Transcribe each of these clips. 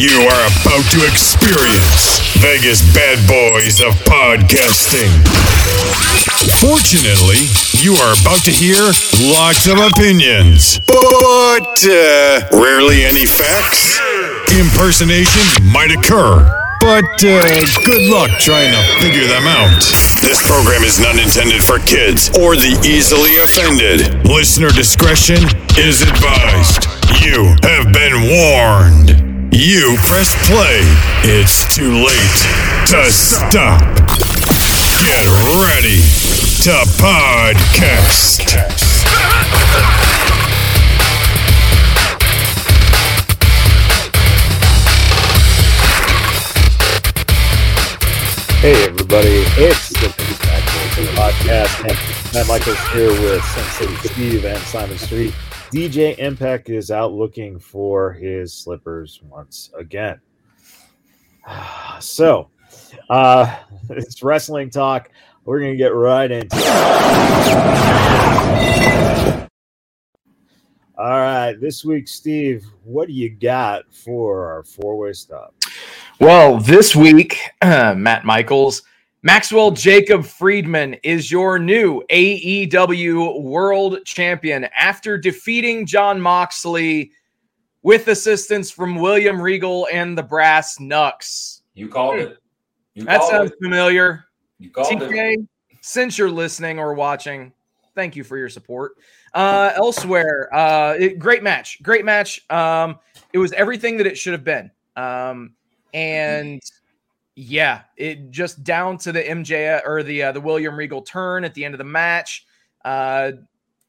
You are about to experience Vegas Bad Boys of Podcasting. Fortunately, you are about to hear lots of opinions, but rarely any facts. Impersonations might occur, but good luck trying to figure them out. This program is not intended for kids or the easily offended. Listener discretion is advised. You have been warned. You press play. It's too late to stop. Get ready to podcast. Hey everybody, it's the Vegas Bad Boys of Podcast. And Matt Michaels here with Sensei Steve and Simon Street. DJ Impact is out looking for his slippers once again. So, it's wrestling talk. We're going to get right into it. All right, this week, Steve, what do you got for our four-way stop? Well, this week, Matt Michaels, Maxwell Jacob Friedman is your new AEW World Champion after defeating Jon Moxley with assistance from William Regal and the Brass Knucks. You called it. That sounds familiar. You called TK, it. Since you're listening or watching, thank you for your support. Elsewhere, great match. Great match. It was everything that it should have been. And yeah, it just down to the MJ or the William Regal turn at the end of the match.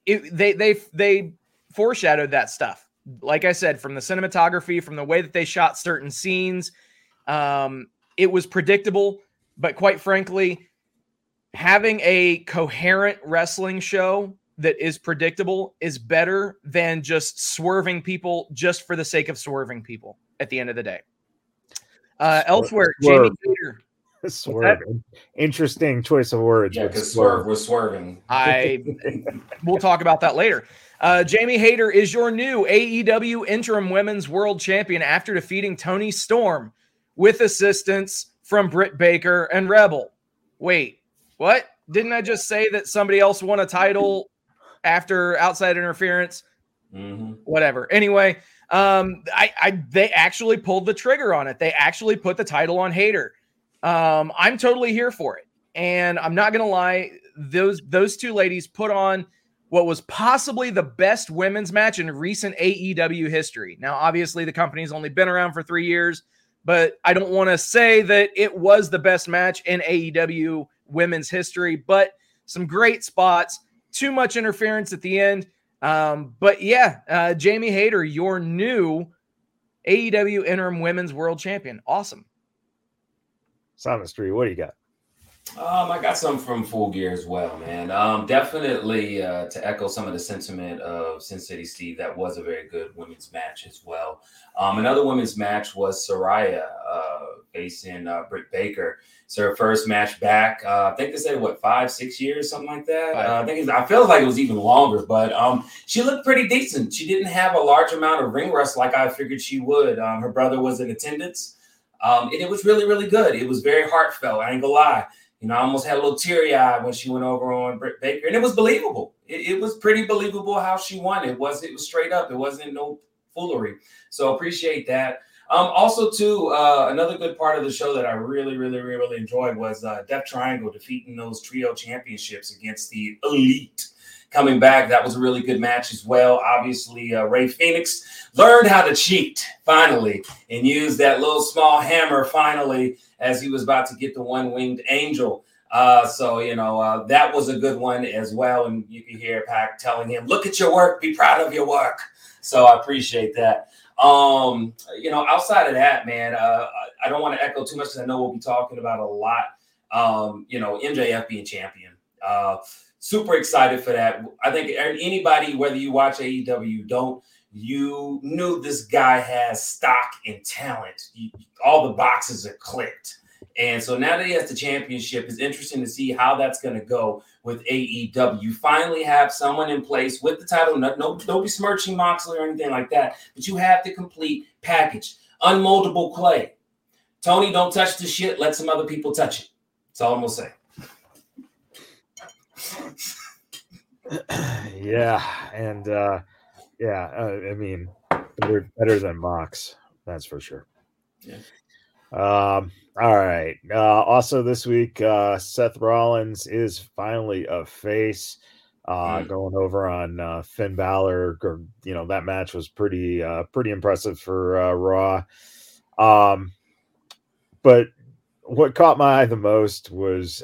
They foreshadowed that stuff. Like I said, from the cinematography, from the way that they shot certain scenes, it was predictable. But quite frankly, having a coherent wrestling show that is predictable is better than just swerving people just for the sake of swerving people at the end of the day. Elsewhere, Jamie Hayter. Swerving. Interesting choice of words. Yeah, because Swerve was swerving. We'll talk about that later. Jamie Hayter is your new AEW Interim Women's World Champion after defeating Toni Storm with assistance from Britt Baker and Rebel. Wait, what? Didn't I just say that somebody else won a title after outside interference? Mm-hmm. Whatever. Anyway, they actually pulled the trigger on it. They actually put the title on Hayter. I'm totally here for it. And I'm not going to lie. Those two ladies put on what was possibly the best women's match in recent AEW history. Now, obviously the company's only been around for 3 years, but I don't want to say that it was the best match in AEW women's history, but some great spots, too much interference at the end. Jamie Hayter, your new AEW Interim Women's World Champion. Awesome. Simon Street, what do you got? I got some from Full Gear as well, man. Definitely to echo some of the sentiment of Sin City Steve, that was a very good women's match as well. Another women's match was Saraya facing Britt Baker. It's her first match back. I think they said, 5-6 years, something like that. I feel like it was even longer, but she looked pretty decent. She didn't have a large amount of ring rust like I figured she would. Her brother was in attendance, and it was really, really good. It was very heartfelt. I ain't gonna lie. You know, I almost had a little teary eye when she went over on Britt Baker, and it was believable. It was pretty believable how she won. It was straight up. It wasn't no foolery. So appreciate that. Also, too, another good part of the show that I really, really, really, really enjoyed was Death Triangle defeating those trio championships against the Elite. Coming back, that was a really good match as well. Obviously, Rey Fénix learned how to cheat, finally, and used that little small hammer, finally, as he was about to get the one-winged angel. That was a good one as well. And you can hear Pac telling him, look at your work, be proud of your work. So I appreciate that. Outside of that, man, I don't want to echo too much because I know we'll be talking about a lot. MJF being champion. Super excited for that. I think anybody, whether you watch AEW, don't, you knew this guy has stock and talent. All the boxes are clicked. And so now that he has the championship, it's interesting to see how that's going to go with AEW. You finally have someone in place with the title. No, don't be smirching Moxley or anything like that. But you have the complete package. Unmoldable clay. Tony, don't touch the shit. Let some other people touch it. That's all I'm going to say. I mean, they're better than Mox. That's for sure. Yeah. All right. Also this week, Seth Rollins is finally a face, going over on Finn Balor. You know, that match was pretty impressive for Raw. But what caught my eye the most was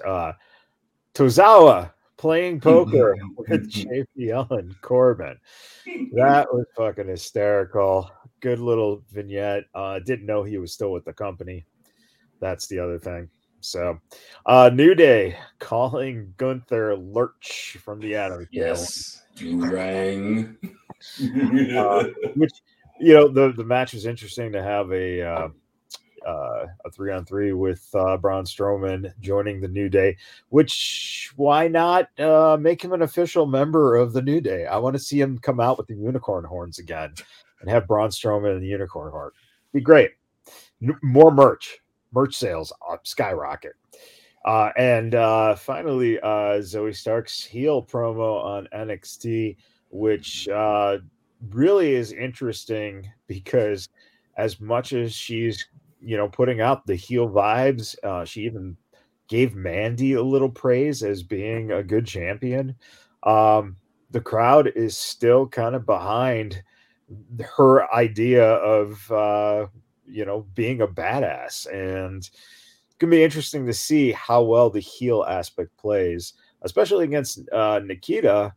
Tozawa playing poker with JPL and Corbin. That was fucking hysterical. Good little vignette. Didn't know he was still with the company. That's the other thing. So, New Day calling Gunther Lurch from the Adam. Yes. Durang. Which, you know, the match was interesting to have a 3-on-3 with Braun Strowman joining the New Day, which why not make him an official member of the New Day? I want to see him come out with the unicorn horns again and have Braun Strowman and the unicorn horn. Be great. More merch sales up skyrocket. And finally, Zoe Stark's heel promo on NXT, which really is interesting because as much as she's, you know, putting out the heel vibes, she even gave Mandy a little praise as being a good champion. The crowd is still kind of behind her idea of, you know, being a badass, and it's going to be interesting to see how well the heel aspect plays, especially against Nikita,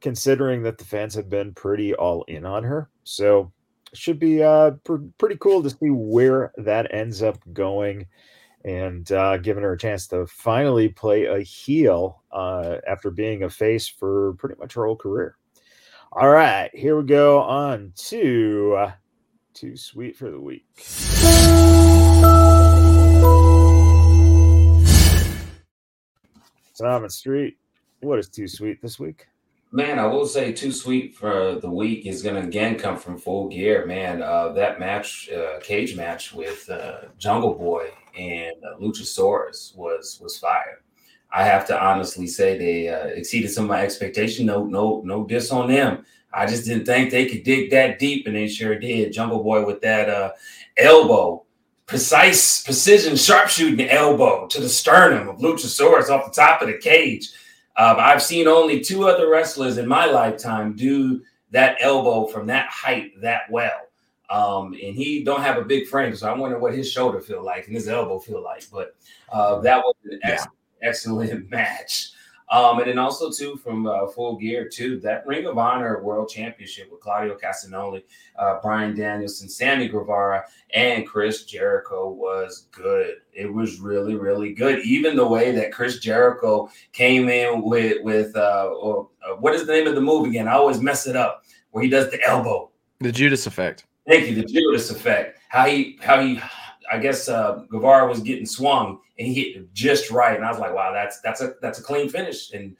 considering that the fans have been pretty all in on her. So should be pretty cool to see where that ends up going, and giving her a chance to finally play a heel after being a face for pretty much her whole career. All right, here we go on to Too Sweet for the Week. Simon Street, what is Too Sweet this week? Man, I will say Too Sweet for the Week is going to again come from Full Gear, man. That match, cage match with Jungle Boy and Luchasaurus was fire. I have to honestly say they exceeded some of my expectation. No diss on them. I just didn't think they could dig that deep, and they sure did. Jungle Boy with that elbow, precision sharpshooting elbow to the sternum of Luchasaurus off the top of the cage. I've seen only 2 other wrestlers in my lifetime do that elbow from that height that well. And he don't have a big frame, so I wonder what his shoulder feel like and his elbow feel like. But that was an excellent match. And then also, too, from Full Gear, too, that Ring of Honor World Championship with Claudio Castagnoli, Brian Danielson, Sammy Guevara, and Chris Jericho was good. It was really, really good. Even the way that Chris Jericho came in with what is the name of the move again? I always mess it up. Where he does the elbow. The Judas Effect. Thank you, the Judas Effect. How he. I guess Guevara was getting swung and he hit it just right. And I was like, wow, that's a clean finish. And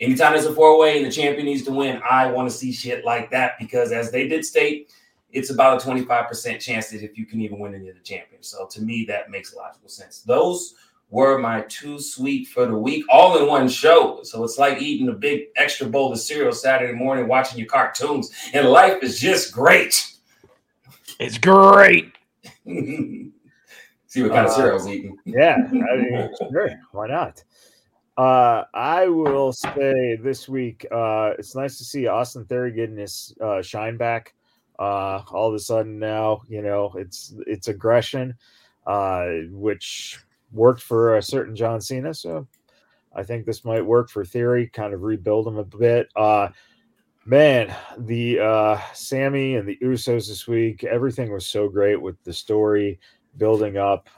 anytime there's a 4-way and the champion needs to win, I want to see shit like that, because as they did state, it's about a 25% chance that if you can even win any of the champions. So to me, that makes logical sense. Those were my Too Sweet for the Week, all in one show. So it's like eating a big extra bowl of cereal Saturday morning, watching your cartoons, and life is just great. It's great. See what kind of cereal's eating. Yeah, I mean, sure. Why not? I will say this week, it's nice to see Austin Theory getting his shine back. All of a sudden now, you know, it's aggression, which worked for a certain John Cena. So I think this might work for Theory, kind of rebuild him a bit. Man, the Sammy and the Usos this week, everything was so great with the story building up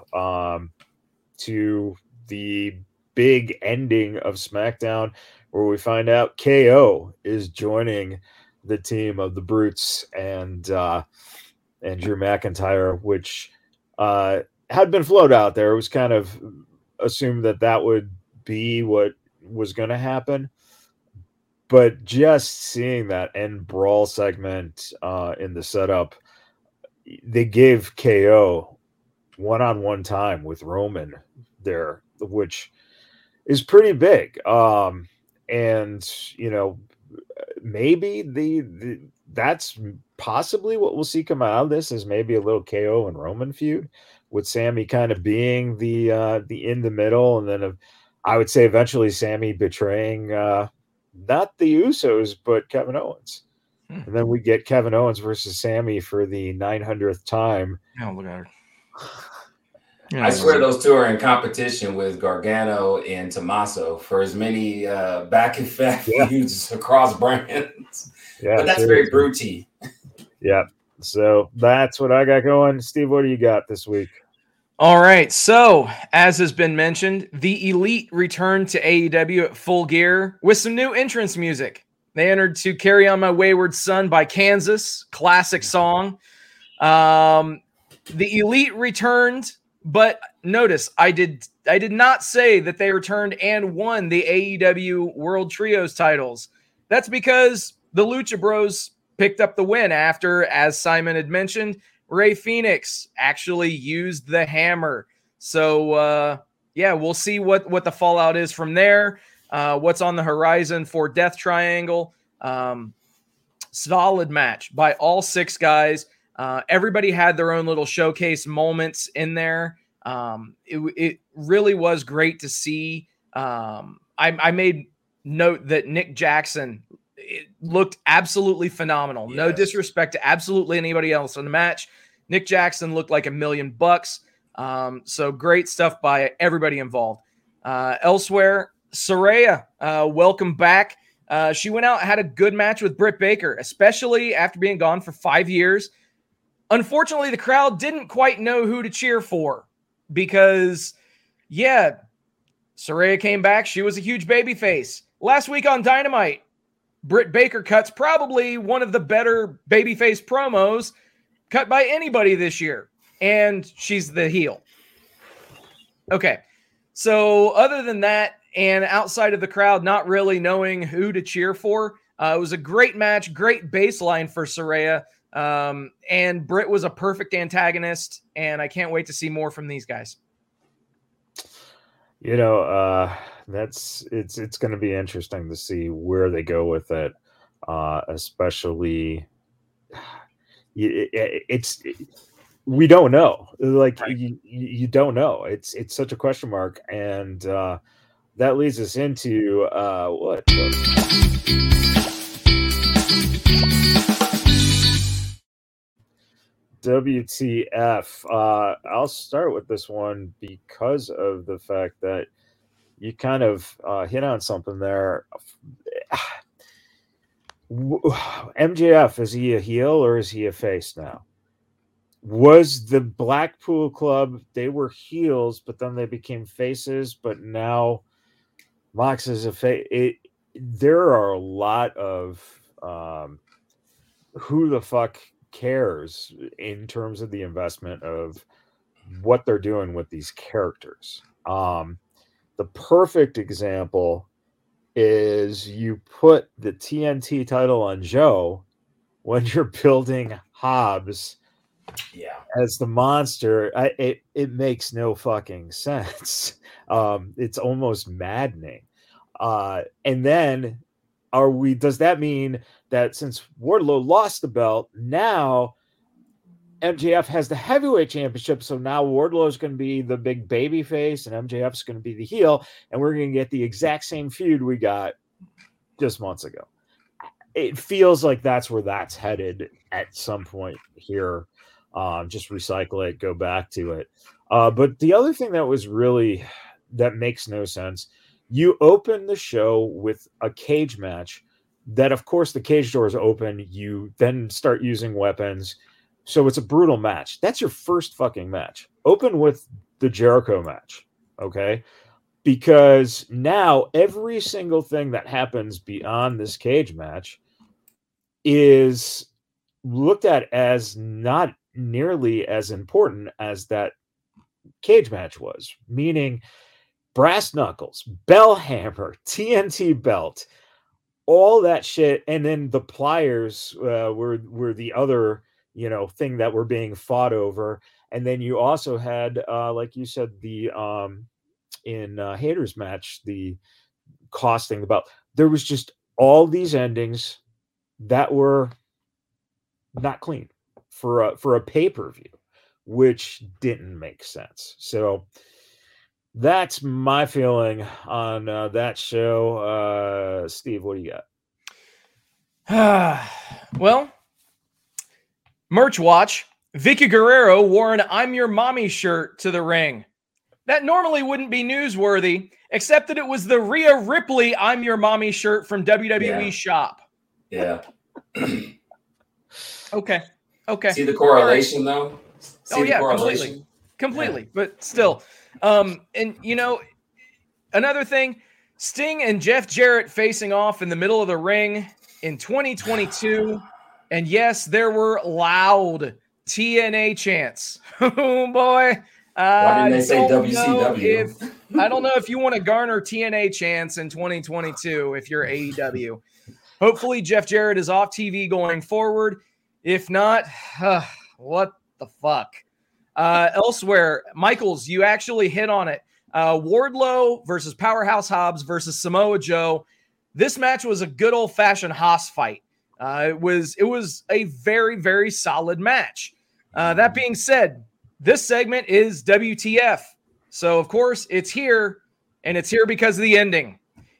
to the big ending of SmackDown, where we find out KO is joining the team of the Brutes and Drew McIntyre, which had been floated out there. It was kind of assumed that that would be what was going to happen. But just seeing that end brawl segment in the setup, they gave KO one-on-one time with Roman there, which is pretty big. And, you know, maybe the that's possibly what we'll see come out of this is maybe a little KO and Roman feud with Sammy kind of being the in the middle. And then I would say eventually Sammy betraying not the Usos, but Kevin Owens. And then we get Kevin Owens versus Sammy for the 900th time. Oh, look at her. I swear those two are in competition with Gargano and Tommaso for as many back and fat feuds across brands. Yeah, but that's very brutey. Yeah. So that's what I got going. Steve, what do you got this week? All right. So, as has been mentioned, the Elite returned to AEW at Full Gear with some new entrance music. They entered to Carry On My Wayward Son by Kansas, classic song. The Elite returned, but notice I did not say that they returned and won the AEW World Trios titles. That's because the Lucha Bros picked up the win after, as Simon had mentioned, Rey Fénix actually used the hammer. So, yeah, we'll see what the fallout is from there. What's on the horizon for Death Triangle. Solid match by all six guys. Everybody had their own little showcase moments in there. It really was great to see. I made note that Nick Jackson looked absolutely phenomenal. Yes. No disrespect to absolutely anybody else in the match. Nick Jackson looked like $1 million. So great stuff by everybody involved. Elsewhere, Saraya, welcome back. She went out and had a good match with Britt Baker, especially after being gone for 5 years. Unfortunately, the crowd didn't quite know who to cheer for because, yeah, Saraya came back. She was a huge babyface. Last week on Dynamite, Britt Baker cuts probably one of the better babyface promos cut by anybody this year, and she's the heel. Okay, so other than that, and outside of the crowd, not really knowing who to cheer for. It was a great match, great baseline for Saraya. And Britt was a perfect antagonist, and I can't wait to see more from these guys. You know, it's going to be interesting to see where they go with it, especially we don't know. Like, right. You don't know. It's such a question mark, and that leads us into what? WTF. I'll start with this one because of the fact that you kind of hit on something there. MJF, is he a heel or is he a face now? Was the Blackpool Club, they were heels, but then they became faces, but now Mox is a face. There are a lot of who the fuck cares in terms of the investment of what they're doing with these characters. The perfect example is you put the TNT title on Joe when you're building Hobbs as the monster. It makes no fucking sense. It's almost maddening. And then does that mean that since Wardlow lost the belt, now MJF has the heavyweight championship, so now Wardlow is going to be the big baby face and MJF is going to be the heel, and we're going to get the exact same feud we got just months ago? It feels like that's where that's headed at some point here. Just recycle it, go back to it. But the other thing that makes no sense, you open the show with a cage match that, of course, the cage door is open. You then start using weapons. So it's a brutal match. That's your first fucking match. Open with the Jericho match, okay? Because now every single thing that happens beyond this cage match is looked at as not nearly as important as that cage match was, meaning brass knuckles, bell hammer, TNT belt, all that shit, and then the pliers were the other, you know, thing that were being fought over. And then you also had, like you said, the in Hayter's match, the costing the belt. There was just all these endings that were not clean for a pay-per-view, which didn't make sense. So that's my feeling on that show. Steve, what do you got? Well, merch watch. Vicky Guerrero wore an I'm Your Mommy shirt to the ring. That normally wouldn't be newsworthy, except that it was the Rhea Ripley I'm Your Mommy shirt from WWE Shop. Yeah. Okay. See the correlation, though? Completely. Yeah. But still. And, you know, another thing, Sting and Jeff Jarrett facing off in the middle of the ring in 2022. And, yes, there were loud TNA chants. Oh, boy. Why didn't they say WCW? I don't know if you want to garner TNA chants in 2022 if you're AEW. Hopefully, Jeff Jarrett is off TV going forward. If not, what the fuck? Elsewhere, Michaels, you actually hit on it. Wardlow versus Powerhouse Hobbs versus Samoa Joe. This match was a good old-fashioned Haas fight. It was a very, very solid match. That being said, this segment is WTF. So, of course, it's here, and it's here because of the ending.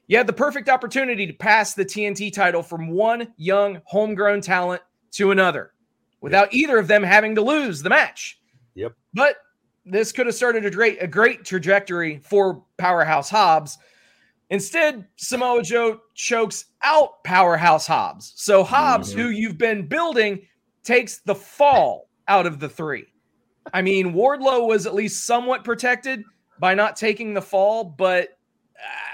You had the perfect opportunity to pass the TNT title from one young homegrown talent to another without either of them having to lose the match. Yep. But this could have started a great trajectory for Powerhouse Hobbs. Instead, Samoa Joe chokes out Powerhouse Hobbs. So Hobbs, who you've been building, takes the fall out of the three. I mean, Wardlow was at least somewhat protected by not taking the fall, but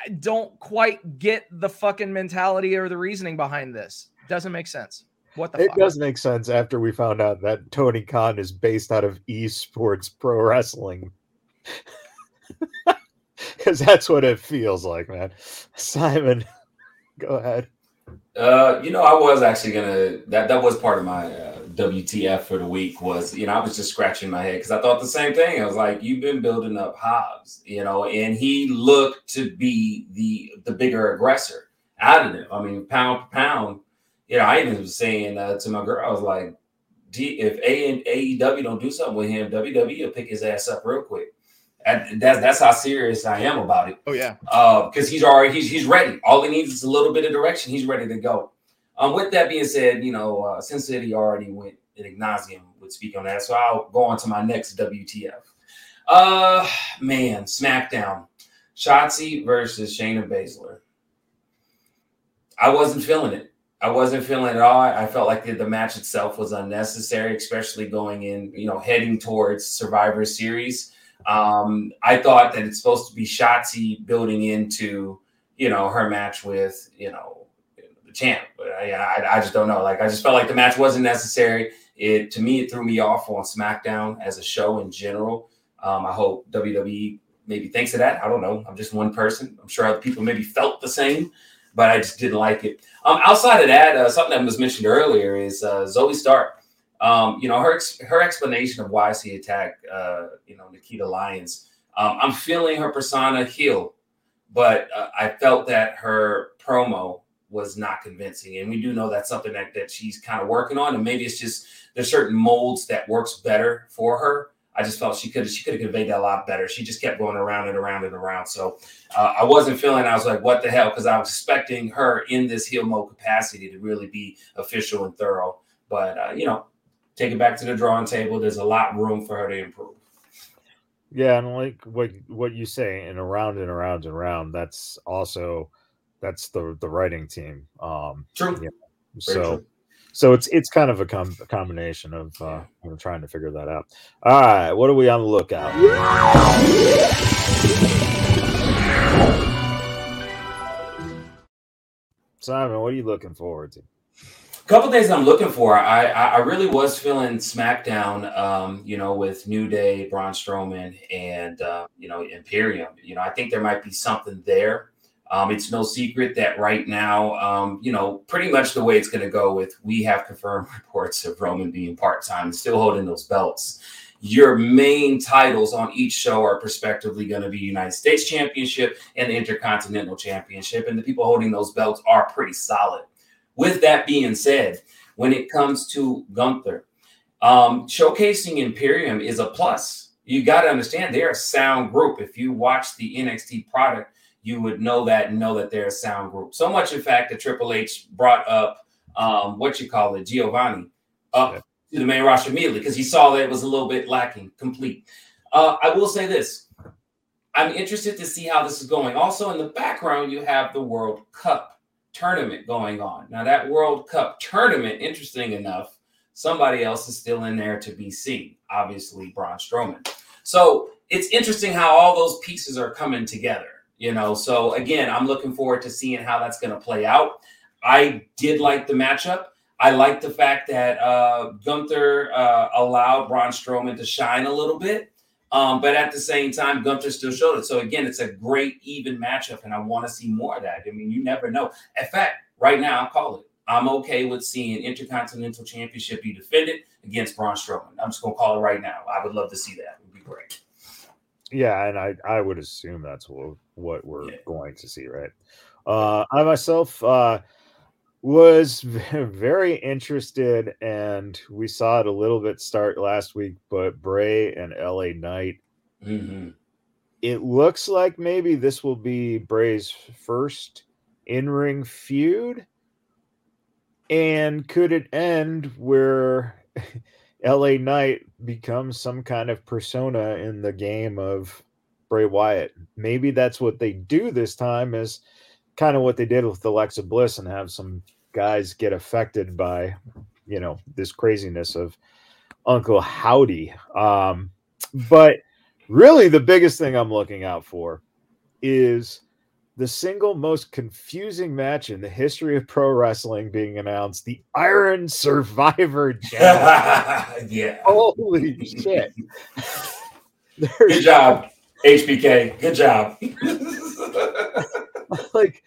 I don't quite get the fucking mentality or the reasoning behind this. Doesn't make sense. What the fuck? It does make sense after we found out that Tony Khan is based out of esports pro wrestling. Because that's what it feels like, man. Simon, go ahead. I was actually going to... That was part of my WTF for the week was, I was just scratching my head because I thought the same thing. I was like, you've been building up Hobbs, and he looked to be the bigger aggressor out of it. I mean, pound for pound. I even was saying to my girl, I was like, if AEW don't do something with him, WWE will pick his ass up real quick. That's how serious I am about it. Oh yeah, because he's ready. All he needs is a little bit of direction. He's ready to go. With that being said, since City already went, and Ignazium would speak on that, so I'll go on to my next WTF. Man, SmackDown, Shotzi versus Shayna Baszler. I wasn't feeling it. I wasn't feeling it at all. I felt like the match itself was unnecessary, especially going in, heading towards Survivor Series. I thought that it's supposed to be Shotzi building into, her match with, the champ. But I just don't know. Like, I just felt like the match wasn't necessary. To me, it threw me off on SmackDown as a show in general. I hope WWE maybe thinks of that. I don't know. I'm just one person. I'm sure other people maybe felt the same, but I just didn't like it. Outside of that, something that was mentioned earlier is Zoe Stark. Her explanation of why she attacked, Nikita Lyons. I'm feeling her persona heel, but I felt that her promo was not convincing. And we do know that's something that she's kind of working on. And maybe it's just there's certain molds that works better for her. I just felt she could have conveyed that a lot better. She just kept going around and around and around. So I wasn't feeling. I was like, what the hell? Because I was expecting her in this heel mode capacity to really be official and thorough. But, take it back to the drawing table. There's a lot of room for her to improve. Yeah, and like what you say, and around. That's also the writing team. True. Yeah. So it's kind of a combination of trying to figure that out. All right, what are we on the lookout? Simon, what are you looking forward to? Couple things I'm looking for. I really was feeling SmackDown, you know, with New Day, Braun Strowman, and, you know, Imperium. You know, I think there might be something there. It's no secret that right now, you know, pretty much the way it's going to go with we have confirmed reports of Roman being part-time and still holding those belts. Your main titles on each show are prospectively going to be United States Championship and the Intercontinental Championship, and the people holding those belts are pretty solid. With that being said, when it comes to Gunther, showcasing Imperium is a plus. You got to understand they're a sound group. If you watch the NXT product, you would know that and know that they're a sound group. So much, in fact, that Triple H brought up, Giovanni up. Yeah. To the main roster immediately because he saw that it was a little bit lacking, complete. I will say this. I'm interested to see how this is going. Also, in the background, you have the World Cup tournament going on. Now, that World Cup tournament, interesting enough, somebody else is still in there to be seen, obviously Braun Strowman. So it's interesting how all those pieces are coming together, you know. So, again, I'm looking forward to seeing how that's going to play out. I did like the matchup. I like the fact that Gunther allowed Braun Strowman to shine a little bit. But at the same time, Gunther still showed it. So, again, it's a great, even matchup, and I want to see more of that. I mean, you never know. In fact, right now, I'll call it. I'm okay with seeing Intercontinental Championship be defended against Braun Strowman. I'm just going to call it right now. I would love to see that. It would be great. Yeah, and I would assume that's what we're going to see, right? I myself... was very interested, and we saw it a little bit start last week, but Bray and LA Knight, It looks like maybe this will be Bray's first in-ring feud, and could it end where LA Knight becomes some kind of persona in the game of Bray Wyatt? Maybe that's what they do this time, is kind of what they did with Alexa Bliss and have some guys get affected by, you know, this craziness of Uncle Howdy. But really the biggest thing I'm looking out for is the single most confusing match in the history of pro wrestling being announced, the Iron Survivor Challenge. Yeah. Holy shit. Good job, HBK. Good job. Like,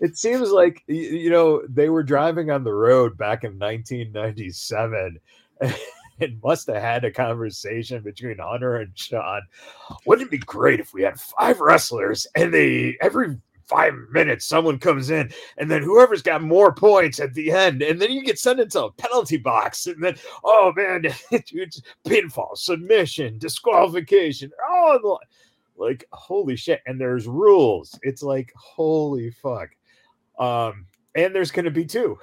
it seems like, you know, they were driving on the road back in 1997 and must have had a conversation between Hunter and Sean. Wouldn't it be great if we had 5 wrestlers and they every 5 minutes someone comes in and then whoever's got more points at the end, and then you get sent into a penalty box, and then, oh man, it's pinfall, submission, disqualification, oh, like, holy shit. And there's rules. It's like, holy fuck. And there's going to be 2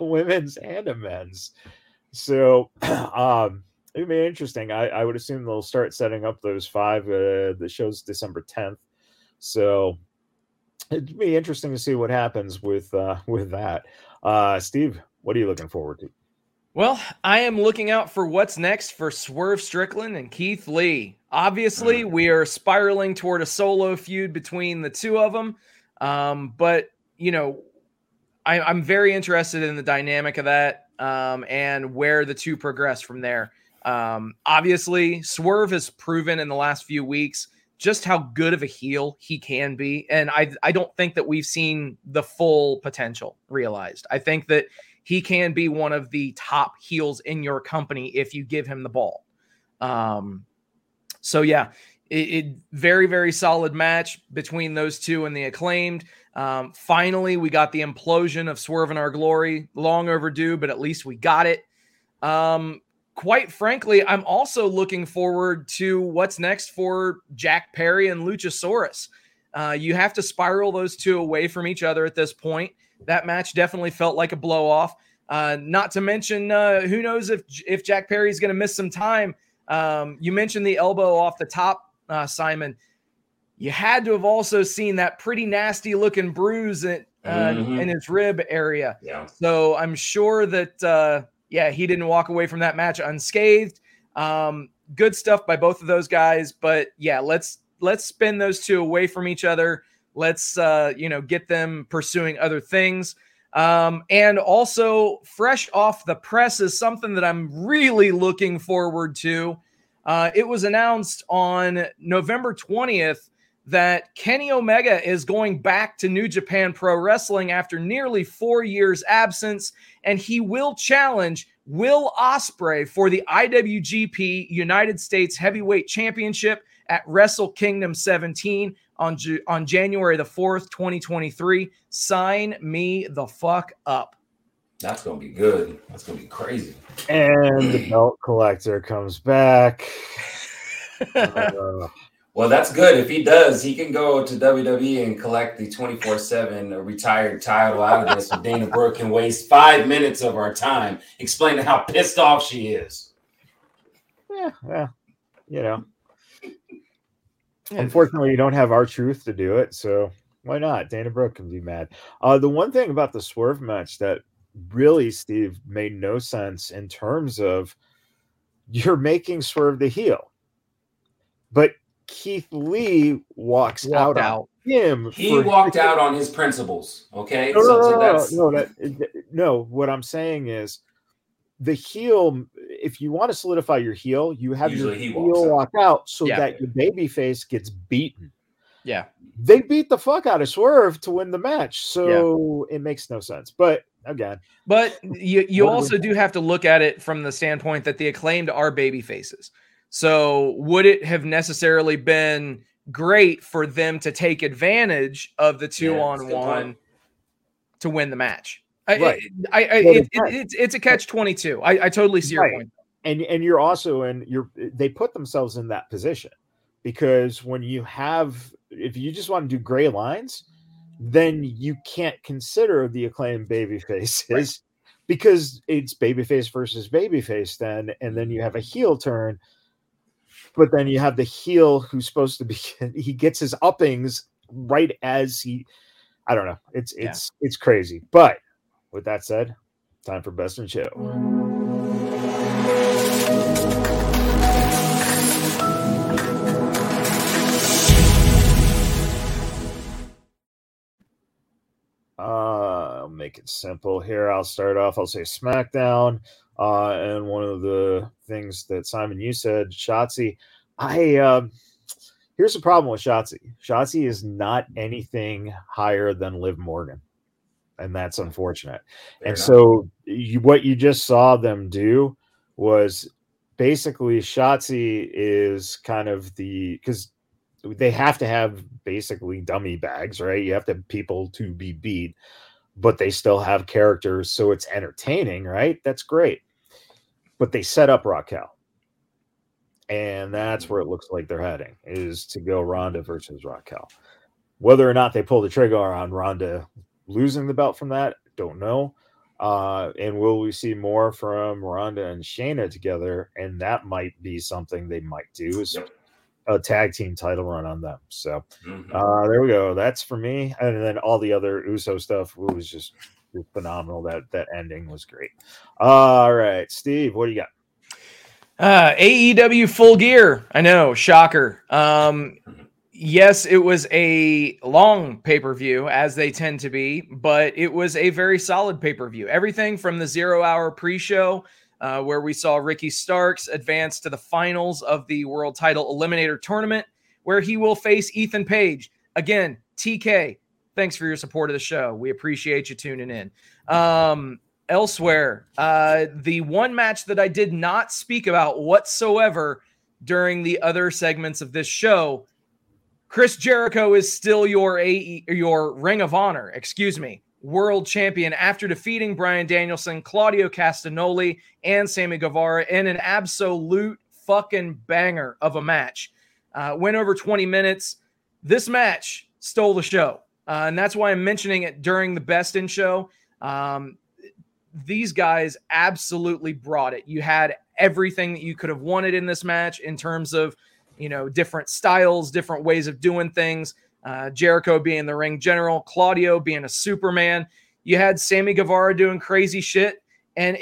women's and a men's. So it'll be interesting. I would assume they'll start setting up those 5. The show's December 10th. So it'd be interesting to see what happens with that. Steve, what are you looking forward to? Well, I am looking out for what's next for Swerve Strickland and Keith Lee. Obviously, we are spiraling toward a solo feud between the two of them. But, you know, I'm very interested in the dynamic of that and where the two progress from there. Obviously, Swerve has proven in the last few weeks just how good of a heel he can be. And I don't think that we've seen the full potential realized. I think that he can be one of the top heels in your company if you give him the ball. So, yeah, it very, very solid match between those two and the Acclaimed. Finally, we got the implosion of Swerve and Our Glory. Long overdue, but at least we got it. Quite frankly, I'm also looking forward to what's next for Jack Perry and Luchasaurus. You have to spiral those two away from each other at this point. That match definitely felt like a blow-off. Not to mention, who knows if Jack Perry's going to miss some time. You mentioned the elbow off the top, Simon. You had to have also seen that pretty nasty-looking bruise in his rib area. Yeah. So I'm sure that, he didn't walk away from that match unscathed. Good stuff by both of those guys. But, yeah, let's spin those two away from each other. Let's, get them pursuing other things. And also fresh off the press is something that I'm really looking forward to. It was announced on November 20th that Kenny Omega is going back to New Japan Pro Wrestling after nearly 4 years absence, and he will challenge Will Ospreay for the IWGP United States Heavyweight Championship at Wrestle Kingdom 17 on January the 4th, 2023. Sign me the fuck up. That's going to be good. That's going to be crazy. And the belt collector comes back. Well, that's good. If he does, he can go to WWE and collect the 24/7 retired title out of this. So Dana Brooke can waste 5 minutes of our time explaining how pissed off she is. Yeah, well, you know. Unfortunately, you don't have R-Truth to do it, so why not? Dana Brooke can be mad. The one thing about the Swerve match that really, Steve, made no sense in terms of you're making Swerve the heel, but Keith Lee walked out. On him. He walked out on his principles. Okay. No, what I'm saying is the heel, if you want to solidify your heel, you have your heel walk out so that your baby face gets beaten. Yeah. They beat the fuck out of Swerve to win the match. So it makes no sense. But again. But you also do have to look at it from the standpoint that the Acclaimed are baby faces. So would it have necessarily been great for them to take advantage of the 2-on-1 to win the match? Right. It's a catch-22. I totally see your point. And you're also they put themselves in that position because when you have, if you just want to do gray lines, then you can't consider the Acclaimed baby faces. Right. Because it's babyface versus babyface then, and then you have a heel turn. But then you have the heel who's supposed to be, he gets his uppings right as he, I don't know. It's crazy. But with that said, time for Best in Show. I'll make it simple here. I'll start off. I'll say SmackDown. And one of the things that Simon, you said, Shotzi, here's the problem with Shotzi. Shotzi is not anything higher than Liv Morgan. And that's unfortunate. What you just saw them do was basically Shotzi is kind of because they have to have basically dummy bags, right? You have to have people to be beat, but they still have characters. So it's entertaining, right? That's great. But they set up Raquel. And that's where it looks like they're heading, is to go Ronda versus Raquel. Whether or not they pull the trigger on Ronda losing the belt from that, don't know. And will we see more from Ronda and Shayna together? And that might be something they might do is a tag team title run on them. So there we go. That's for me. And then all the other Uso stuff was just phenomenal. That ending was great. All right, Steve, what do you got? AEW Full Gear. I know, shocker. Yes, it was a long pay-per-view, as they tend to be, but it was a very solid pay-per-view. Everything from the 0 hour pre-show where we saw Ricky Starks advance to the finals of the World Title Eliminator Tournament, where he will face Ethan Page. Again, TK, thanks for your support of the show. We appreciate you tuning in. Elsewhere, the one match that I did not speak about whatsoever during the other segments of this show, Chris Jericho is still your Ring of Honor, world champion after defeating Brian Danielson, Claudio Castagnoli, and Sammy Guevara in an absolute fucking banger of a match. Went over 20 minutes. This match stole the show. And that's why I'm mentioning it during the Best in Show. These guys absolutely brought it. You had everything that you could have wanted in this match in terms of, different styles, different ways of doing things. Jericho being the ring general, Claudio being a Superman. You had Sammy Guevara doing crazy shit. And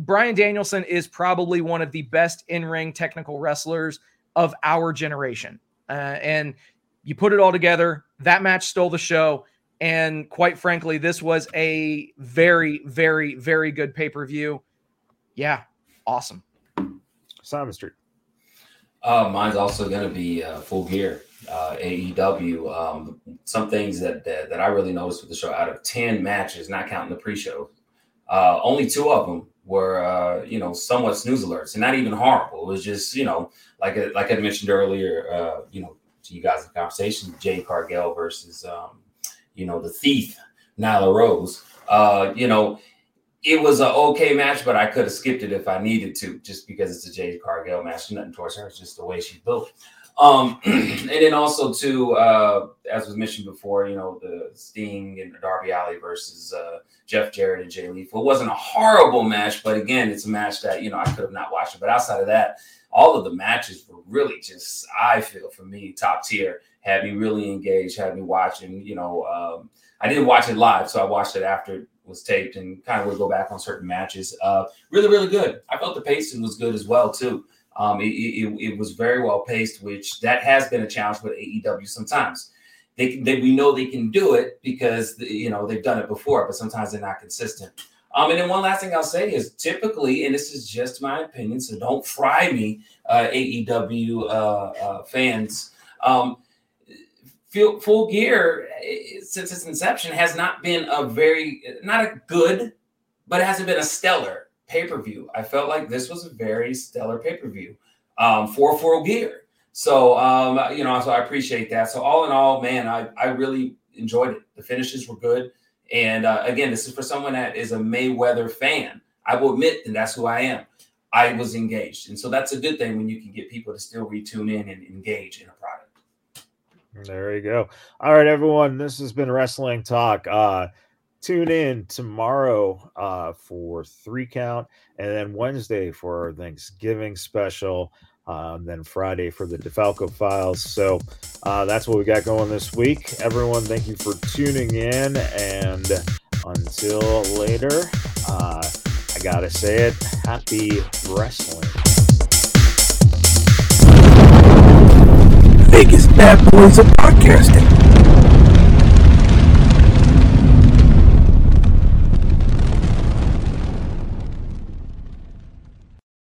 Bryan Danielson is probably one of the best in-ring technical wrestlers of our generation. And you put it all together. That match stole the show. And quite frankly, this was a very, very, very good pay-per-view. Yeah, awesome. Simon Street. Mine's also going to be Full Gear, AEW. Some things that I really noticed with the show, out of 10 matches, not counting the pre-show, only two of them were, somewhat snooze alerts, and not even horrible. It was just, like I mentioned earlier, to you guys in the conversation, Jay Cargill versus, the thief, Nyla Rose. It was an okay match, but I could have skipped it if I needed to, just because it's a Jade Cargill match. Nothing towards her. It's just the way she's built. And then also, too, as was mentioned before, the Sting and Darby Allin versus Jeff Jarrett and Jay Lethal. It wasn't a horrible match, but again, it's a match that, I could have not watched it. But outside of that, all of the matches were really just, I feel, for me, top tier. Had me really engaged, had me watching, I didn't watch it live, so I watched it after it was taped and kind of would go back on certain matches. Really, really good. I felt the pacing was good as well, too. It was very well paced, which that has been a challenge with AEW sometimes. We know they can do it because, they've done it before, but sometimes they're not consistent. And then one last thing I'll say is typically, and this is just my opinion, so don't fry me, AEW fans, Full Gear, since its inception, has not been but it hasn't been a stellar pay-per-view. I felt like this was a very stellar pay-per-view for Full Gear. So, so I appreciate that. So all in all, man, I really enjoyed it. The finishes were good. And again, this is for someone that is a Mayweather fan. I will admit that that's who I am. I was engaged. And so that's a good thing when you can get people to still retune in and engage in a product. There you go. All right, everyone. This has been Wrestling Talk. Tune in tomorrow for 3 Count, and then Wednesday for our Thanksgiving special, then Friday for the DeFalco Files. So that's what we got going this week. Everyone, thank you for tuning in, and until later, I gotta say it, happy wrestling. Biggest bad boys of podcasting.